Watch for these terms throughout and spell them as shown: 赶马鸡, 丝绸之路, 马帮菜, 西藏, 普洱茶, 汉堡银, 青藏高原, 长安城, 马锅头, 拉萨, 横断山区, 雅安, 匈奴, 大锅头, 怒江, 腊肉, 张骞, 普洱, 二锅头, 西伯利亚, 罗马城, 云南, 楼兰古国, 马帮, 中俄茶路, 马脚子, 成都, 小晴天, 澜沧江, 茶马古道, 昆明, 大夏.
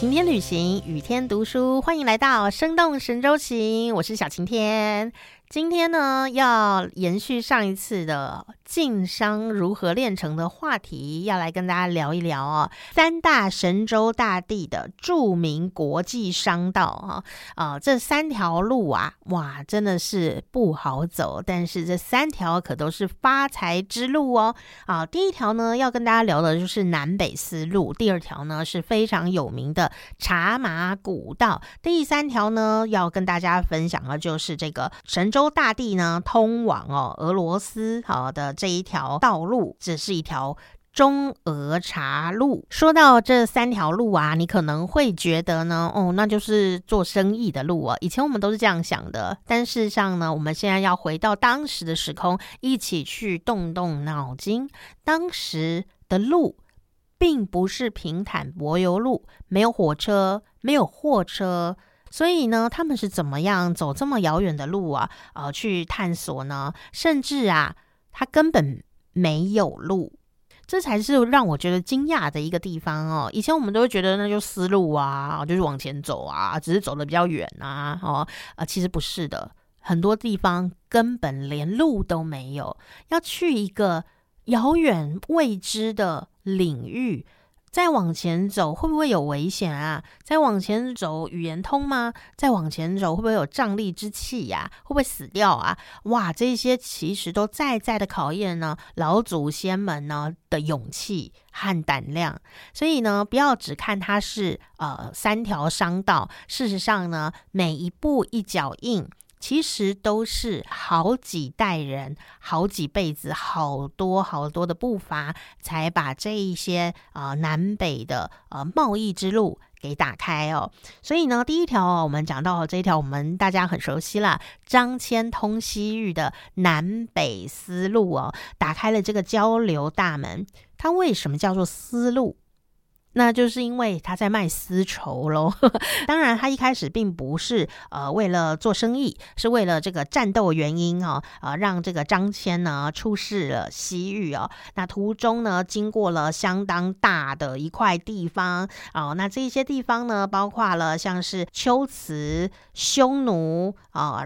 晴天旅行，雨天读书，欢迎来到生动神州行，我是小晴天。今天呢，要延续上一次的晋商如何炼成的话题，要来跟大家聊一聊三大神州大地的著名国际商道这三条路哇，真的是不好走，但是这三条可都是发财之路。第一条呢，要跟大家聊的就是南北丝路；第二条呢，是非常有名的茶马古道；第三条呢，要跟大家分享的就是这个神州大地呢通往俄罗斯的这一条道路，这是一条中俄茶路。说到这三条路你可能会觉得呢那就是做生意的路以前我们都是这样想的，但事实上呢，我们现在要回到当时的时空，一起去动动脑筋。当时的路并不是平坦柏油路，没有火车，没有货车，所以呢，他们是怎么样走这么遥远的路去探索呢？甚至他根本没有路，这才是让我觉得惊讶的一个地方。以前我们都会觉得那就丝路就是往前走只是走得比较远其实不是的，很多地方根本连路都没有。要去一个遥远未知的领域，再往前走会不会有危险再往前走语言通吗？再往前走会不会有瘴疠之气会不会死掉哇，这些其实都在的考验呢老祖先们呢的勇气和胆量。所以呢，不要只看它是三条商道，事实上呢，每一步一脚印其实都是好几代人、好几辈子、好多好多的步伐，才把这一些南北的贸易之路给打开。所以呢，第一条我们讲到这一条，我们大家很熟悉了，张骞通西域的南北丝路打开了这个交流大门。它为什么叫做丝路？那就是因为他在卖丝绸咯当然他一开始并不是为了做生意，是为了这个战斗原因让这个张骞呢出使了西域那途中呢经过了相当大的一块地方那这些地方呢包括了像是龟兹、匈奴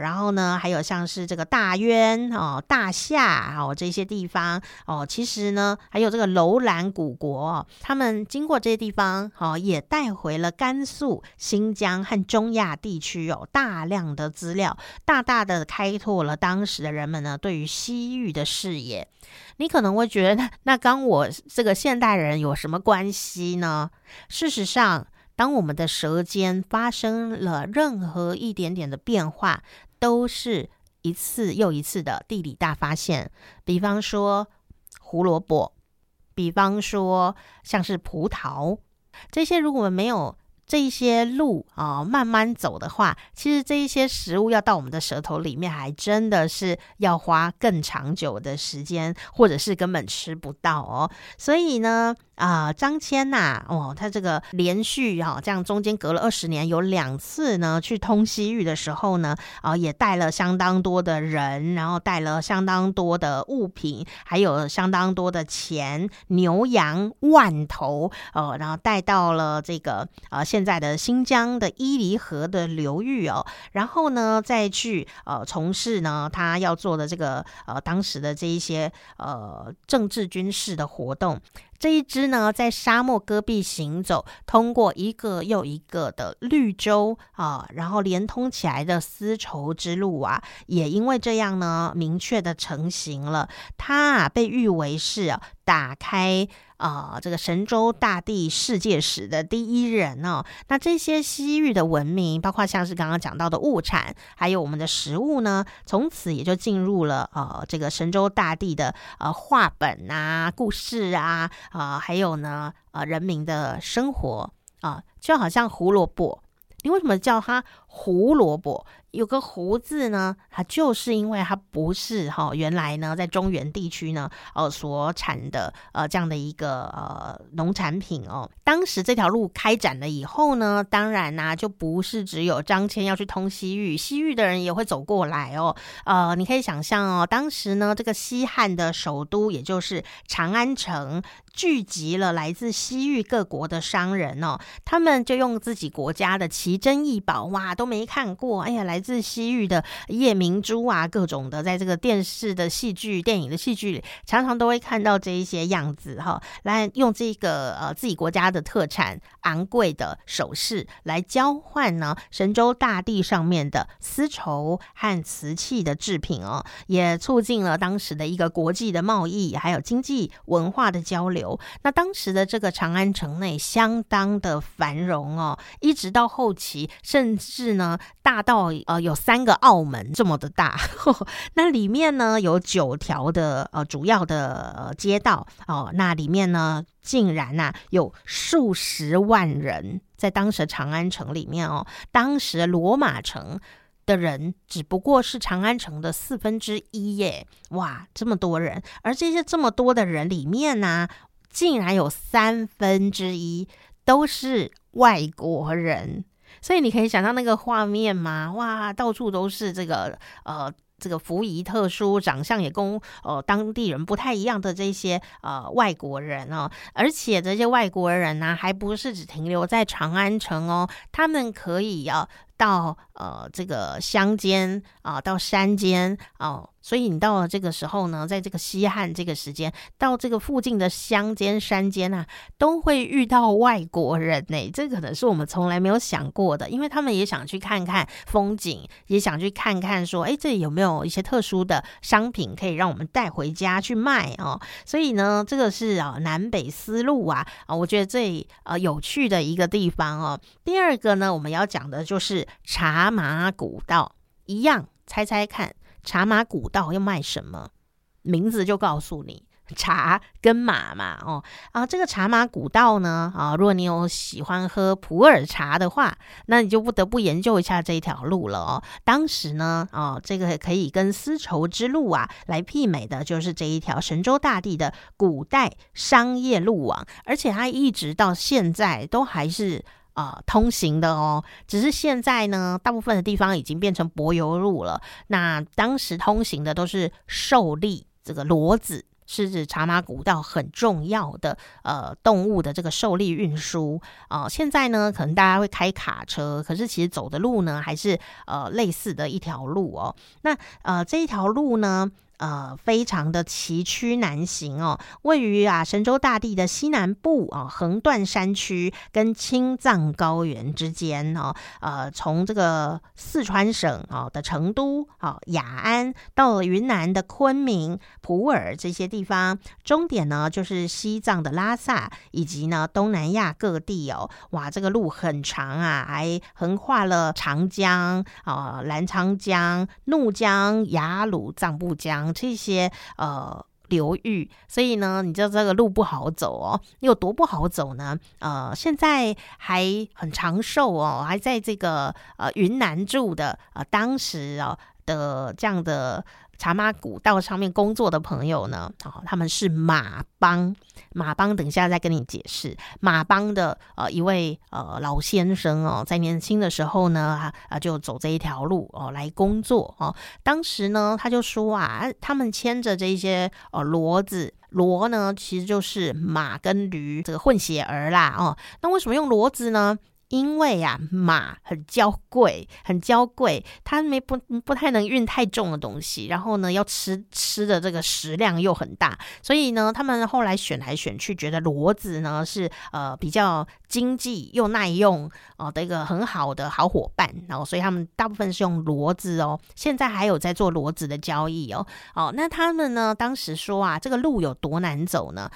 然后呢还有像是这个大渊大夏这些地方其实呢还有这个楼兰古国他们经过这些地方也带回了甘肃、新疆和中亚地区大量的资料，大大的开拓了当时的人们呢对于西域的视野。你可能会觉得那跟我这个现代人有什么关系呢？事实上，当我们的舌尖发生了任何一点点的变化，都是一次又一次的地理大发现。比方说胡萝卜，比方说像是葡萄，这些如果没有这些路慢慢走的话，其实这一些食物要到我们的舌头里面，还真的是要花更长久的时间，或者是根本吃不到所以呢张骞他这个连续这样中间隔了20年，有2次呢去通西域的时候呢也带了相当多的人，然后带了相当多的物品，还有相当多的钱，牛羊10000头然后带到了这个现在的新疆的伊犁河的流域然后呢再去从事呢他要做的这个当时的这一些政治军事的活动。这一支呢在沙漠戈壁行走，通过一个又一个的绿洲然后连通起来的丝绸之路也因为这样呢明确的成型了。它被誉为是打开这个神州大地世界史的第一人那这些西域的文明，包括像是刚刚讲到的物产，还有我们的食物呢，从此也就进入了这个神州大地的话本故事还有呢人民的生活就好像胡萝卜，你为什么叫它胡萝卜，有个胡字呢，它就是因为它不是原来呢在中原地区呢所产的这样的一个农产品哦。当时这条路开展了以后呢，当然啊就不是只有张骞要去通西域，西域的人也会走过来哦。你可以想象哦，当时呢这个西汉的首都也就是长安城聚集了来自西域各国的商人哦，他们就用自己国家的奇珍异宝，哇都没看过，哎呀来自西域的夜明珠啊，各种的，在这个电视的戏剧、电影的戏剧里，常常都会看到这一些样子哈。来用这个自己国家的特产、昂贵的首饰来交换呢，神州大地上面的丝绸和瓷器的制品哦，也促进了当时的一个国际的贸易，还有经济文化的交流。那当时的这个长安城内相当的繁荣哦，一直到后期，甚至呢大到有3个澳门这么的大那里面呢有9条的主要的街道哦，那里面呢竟然啊有数十万人在当时长安城里面哦。当时罗马城的人只不过是长安城的1/4耶，哇这么多人，而这些这么多的人里面呢、竟然有1/3都是外国人。所以你可以想到那个画面吗？哇，到处都是这个这个服仪特殊、长相也跟当地人不太一样的这些外国人哦，而且这些外国人呢、还不是只停留在长安城哦，他们可以到这个乡间到山间哦。所以你到了这个时候呢，在这个西汉这个时间，到这个附近的乡间山间啊，都会遇到外国人呢。这可能是我们从来没有想过的，因为他们也想去看看风景，也想去看看说，哎，这里有没有一些特殊的商品可以让我们带回家去卖哦。所以呢，这个是南北丝路啊，我觉得最有趣的一个地方哦。第二个呢，我们要讲的就是茶马古道，一样，猜猜看。茶马古道要卖什么？名字就告诉你，茶跟马嘛这个茶马古道呢如果你有喜欢喝普洱茶的话，那你就不得不研究一下这一条路了哦。当时呢这个可以跟丝绸之路来媲美的就是这一条神州大地的古代商业路网，而且它一直到现在都还是通行的哦，只是现在呢，大部分的地方已经变成柏油路了。那当时通行的都是兽力，这个骡子是指茶马古道很重要的动物的这个兽力运输现在呢，可能大家会开卡车，可是其实走的路呢，还是类似的一条路哦。那这一条路呢，非常的崎岖难行哦，位于神州大地的西南部横断山区跟青藏高原之间哦。从这个四川省的成都雅安到了云南的昆明、普洱这些地方，终点呢就是西藏的拉萨以及呢东南亚各地哦。哇，这个路很长还横跨了长江、澜沧江、怒江、雅鲁藏布江。这些流域，所以呢你知道这个路不好走哦。有多不好走呢？现在还很长寿哦，还在这个云南住的当时的这样的茶马古道上面工作的朋友呢他们是马帮。马帮等一下再跟你解释。马帮的一位老先生在年轻的时候呢就走这一条路来工作当时呢他就说他们牵着这些骡子，骡呢其实就是马跟驴这个混血儿啦那为什么用骡子呢？因为马很娇贵，它不太能运太重的东西，然后呢要吃的这个食量又很大，所以呢他们后来选来选去，觉得骡子呢是比较经济又耐用的一个很好的好伙伴所以他们大部分是用骡子哦。现在还有在做骡子的交易哦。那他们呢当时说这个路有多难走呢？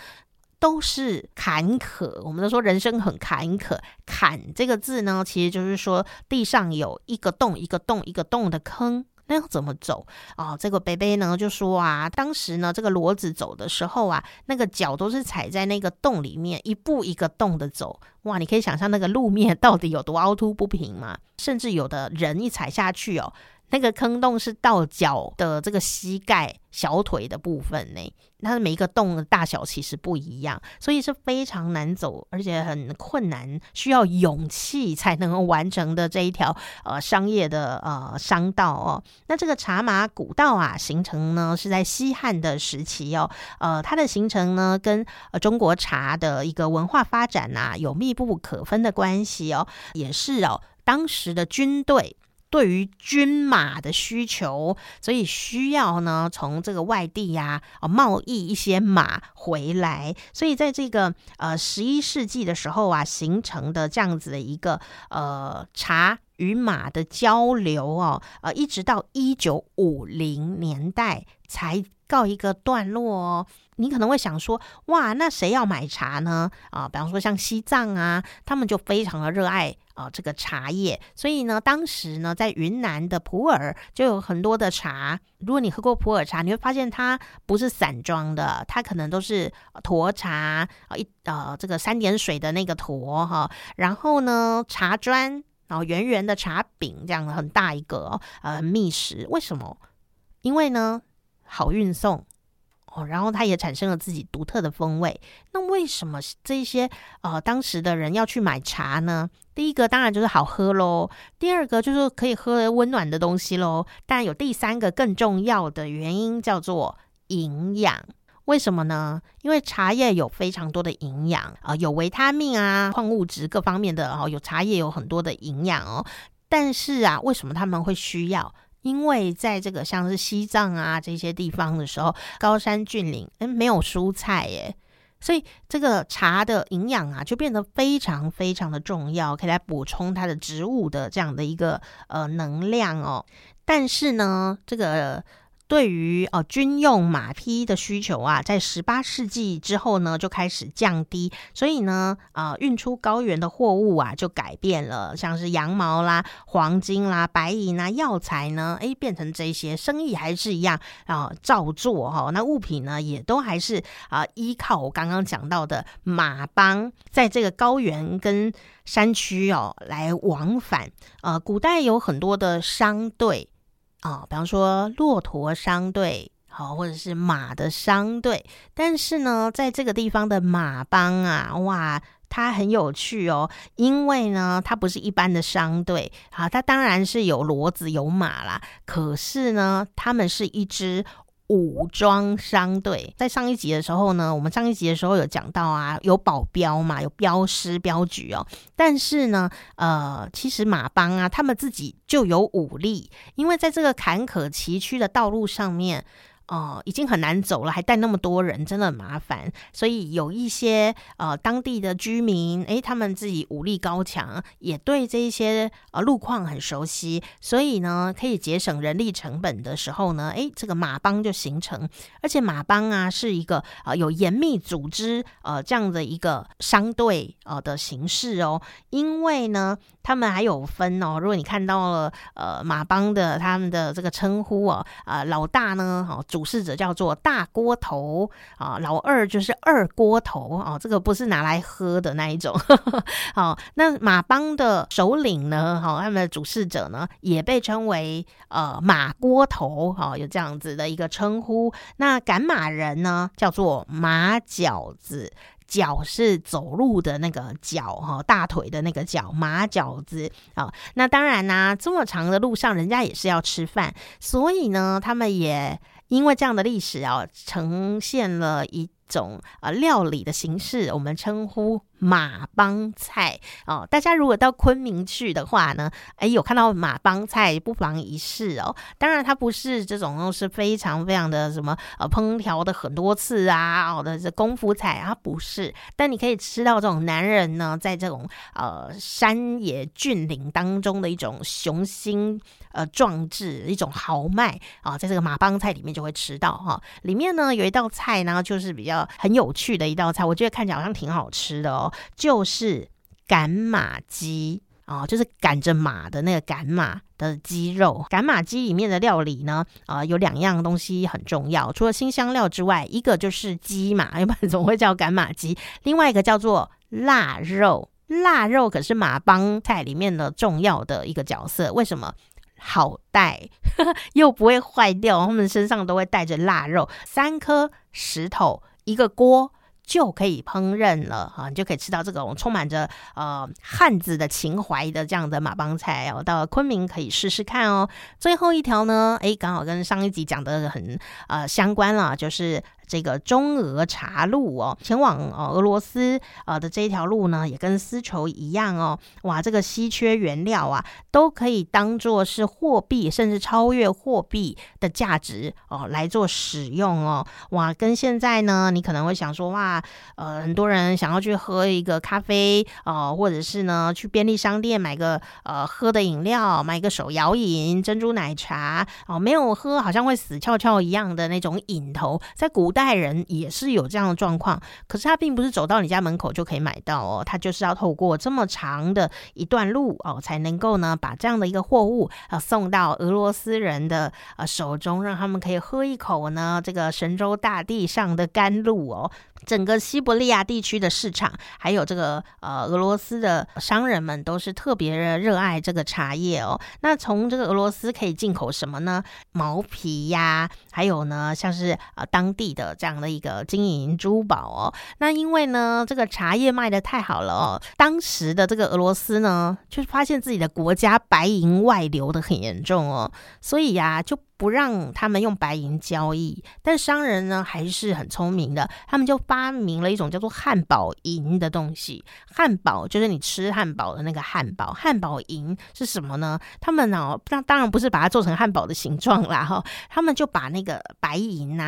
都是坎坷，我们都说人生很坎坷。坎这个字呢，其实就是说地上有一个洞一个洞一个洞的坑，那要怎么走啊？这个北北呢就说啊，当时呢这个骡子走的时候啊，那个脚都是踩在那个洞里面，一步一个洞的走。哇，你可以想象那个路面到底有多凹凸不平嘛？甚至有的人一踩下去哦，那个坑洞是到脚的这个膝盖小腿的部分呢，它的每一个洞的大小其实不一样，所以是非常难走，而且很困难，需要勇气才能够完成的这一条商业的商道哦。那这个茶马古道啊，形成呢是在西汉的时期哦，它的形成呢跟中国茶的一个文化发展啊有密不可分的关系哦，也是哦当时的军队对于军马的需求，所以需要呢从这个外地啊贸易一些马回来，所以在这个11世纪的时候啊形成的这样子的一个茶与马的交流哦，一直到1950年代才告一个段落哦。你可能会想说，哇，那谁要买茶呢？比方说像西藏啊，他们就非常的热爱这个茶叶，所以呢，当时呢，在云南的普洱就有很多的茶。如果你喝过普洱茶，你会发现它不是散装的，它可能都是沱茶，这个三点水的那个沱哈，然后呢，茶砖，然后圆圆的茶饼，这样很大一个哦，密实。为什么？因为呢，好运送。然后它也产生了自己独特的风味。那为什么这些当时的人要去买茶呢？第一个当然就是好喝咯，第二个就是可以喝温暖的东西咯，当然有第三个更重要的原因叫做营养。为什么呢？因为茶叶有非常多的营养有维他命啊、矿物质各方面的有茶叶有很多的营养哦。但是啊，为什么他们会需要？因为在这个像是西藏啊这些地方的时候，高山峻岭没有蔬菜耶，所以这个茶的营养啊就变得非常非常的重要，可以来补充它的植物的这样的一个能量哦。但是呢，这个对于军用马匹的需求啊，在18世纪之后呢就开始降低，所以呢运出高原的货物啊就改变了，像是羊毛啦、黄金啦、白银啦、药材呢变成这些，生意还是一样照做那物品呢也都还是依靠我刚刚讲到的马帮在这个高原跟山区来往返。古代有很多的商队比方说骆驼商队或者是马的商队，但是呢在这个地方的马帮啊，哇，它很有趣哦，因为呢它不是一般的商队它当然是有骡子有马啦，可是呢他们是一支武装商队。在上一集的时候呢，我们上一集的时候有讲到啊，有保镖嘛，有镖师镖局哦。但是呢其实马帮啊他们自己就有武力，因为在这个坎坷崎岖的道路上面已经很难走了，还带那么多人，真的很麻烦。所以有一些当地的居民他们自己武力高强，也对这些路况很熟悉，所以呢可以节省人力成本的时候呢这个马帮就形成。而且马帮啊是一个有严密组织这样的一个商队的形式哦。因为呢他们还有分哦，如果你看到了马帮的他们的这个称呼哦，老大呢主事者叫做大锅头老二就是二锅头这个不是拿来喝的那一种那马帮的首领呢他们的主事者呢也被称为马锅头有这样子的一个称呼。那赶马人呢叫做马脚子，脚是走路的那个脚，大腿的那个脚，马脚子那当然啊这么长的路上人家也是要吃饭，所以呢他们也因为这样的历史呈现了一种料理的形式，我们称呼马帮菜大家如果到昆明去的话呢有看到马帮菜不妨一试哦。当然它不是这种是非常非常的什么烹调的很多次啊的功夫菜它不是，但你可以吃到这种男人呢在这种山野峻岭当中的一种雄心壮志，一种豪迈在这个马帮菜里面就会吃到里面呢有一道菜呢就是比较很有趣的一道菜，我觉得看起来好像挺好吃的就是赶马鸡就是赶着马的那个赶马的鸡肉。赶马鸡里面的料理呢，有两样东西很重要，除了辛香料之外，一个就是鸡嘛，要不然总会叫赶马鸡，另外一个叫做腊肉。腊肉可是马帮菜里面的重要的一个角色，为什么？好带又不会坏掉，他们身上都会带着腊肉。3颗石头一个锅就可以烹饪了，你就可以吃到这种充满着汉子的情怀的这样的马帮菜哦。到昆明可以试试看哦。最后一条呢，刚好跟上一集讲的很相关了，就是这个中俄茶路哦，前往俄罗斯的这一条路呢，也跟丝绸一样哦。哇，这个稀缺原料啊，都可以当作是货币，甚至超越货币的价值哦来做使用哦。哇，跟现在呢，你可能会想说，哇，很多人想要去喝一个咖啡或者是呢去便利商店买个喝的饮料，买个手摇饮、珍珠奶茶哦，没有喝好像会死翘翘一样的那种瘾头，在古代人也是有这样的状况，可是他并不是走到你家门口就可以买到哦，他就是要透过这么长的一段路哦，才能够呢把这样的一个货物送到俄罗斯人的手中，让他们可以喝一口呢这个神州大地上的甘露哦。整个西伯利亚地区的市场，还有这个俄罗斯的商人们都是特别热爱这个茶叶哦。那从这个俄罗斯可以进口什么呢？毛皮呀，还有呢像是当地的这样的一个金银珠宝哦。那因为呢这个茶叶卖得太好了哦，当时的这个俄罗斯呢就发现自己的国家白银外流的很严重哦，所以就不让他们用白银交易。但商人呢还是很聪明的，他们就发明了一种叫做汉堡银的东西。汉堡就是你吃汉堡的那个汉堡，汉堡银是什么呢？他们当然不是把它做成汉堡的形状啦他们就把那个白银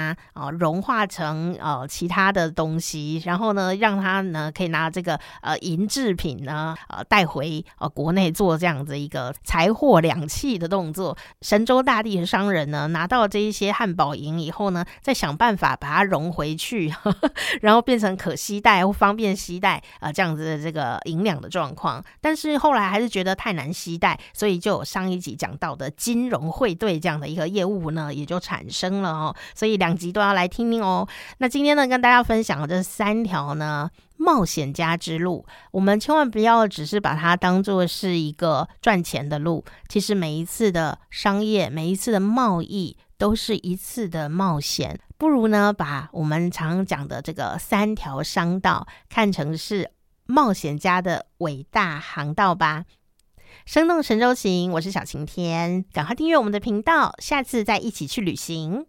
融化成其他的东西，然后呢让它呢可以拿这个银制品呢带回国内做这样子一个财货两讫的动作。神州大地的商人拿到这一些汉堡银以后呢，再想办法把它融回去然后变成可携带或方便携带这样子的这个银两的状况。但是后来还是觉得太难携带，所以就有上一集讲到的金融汇兑这样的一个业务呢也就产生了所以2集都要来听听哦。那今天呢跟大家分享这3条呢冒险家之路，我们千万不要只是把它当作是一个赚钱的路，其实每一次的商业，每一次的贸易都是一次的冒险。不如呢把我们常讲的这个3条商道看成是冒险家的伟大航道吧。生动神州行，我是小晴天，赶快订阅我们的频道，下次再一起去旅行。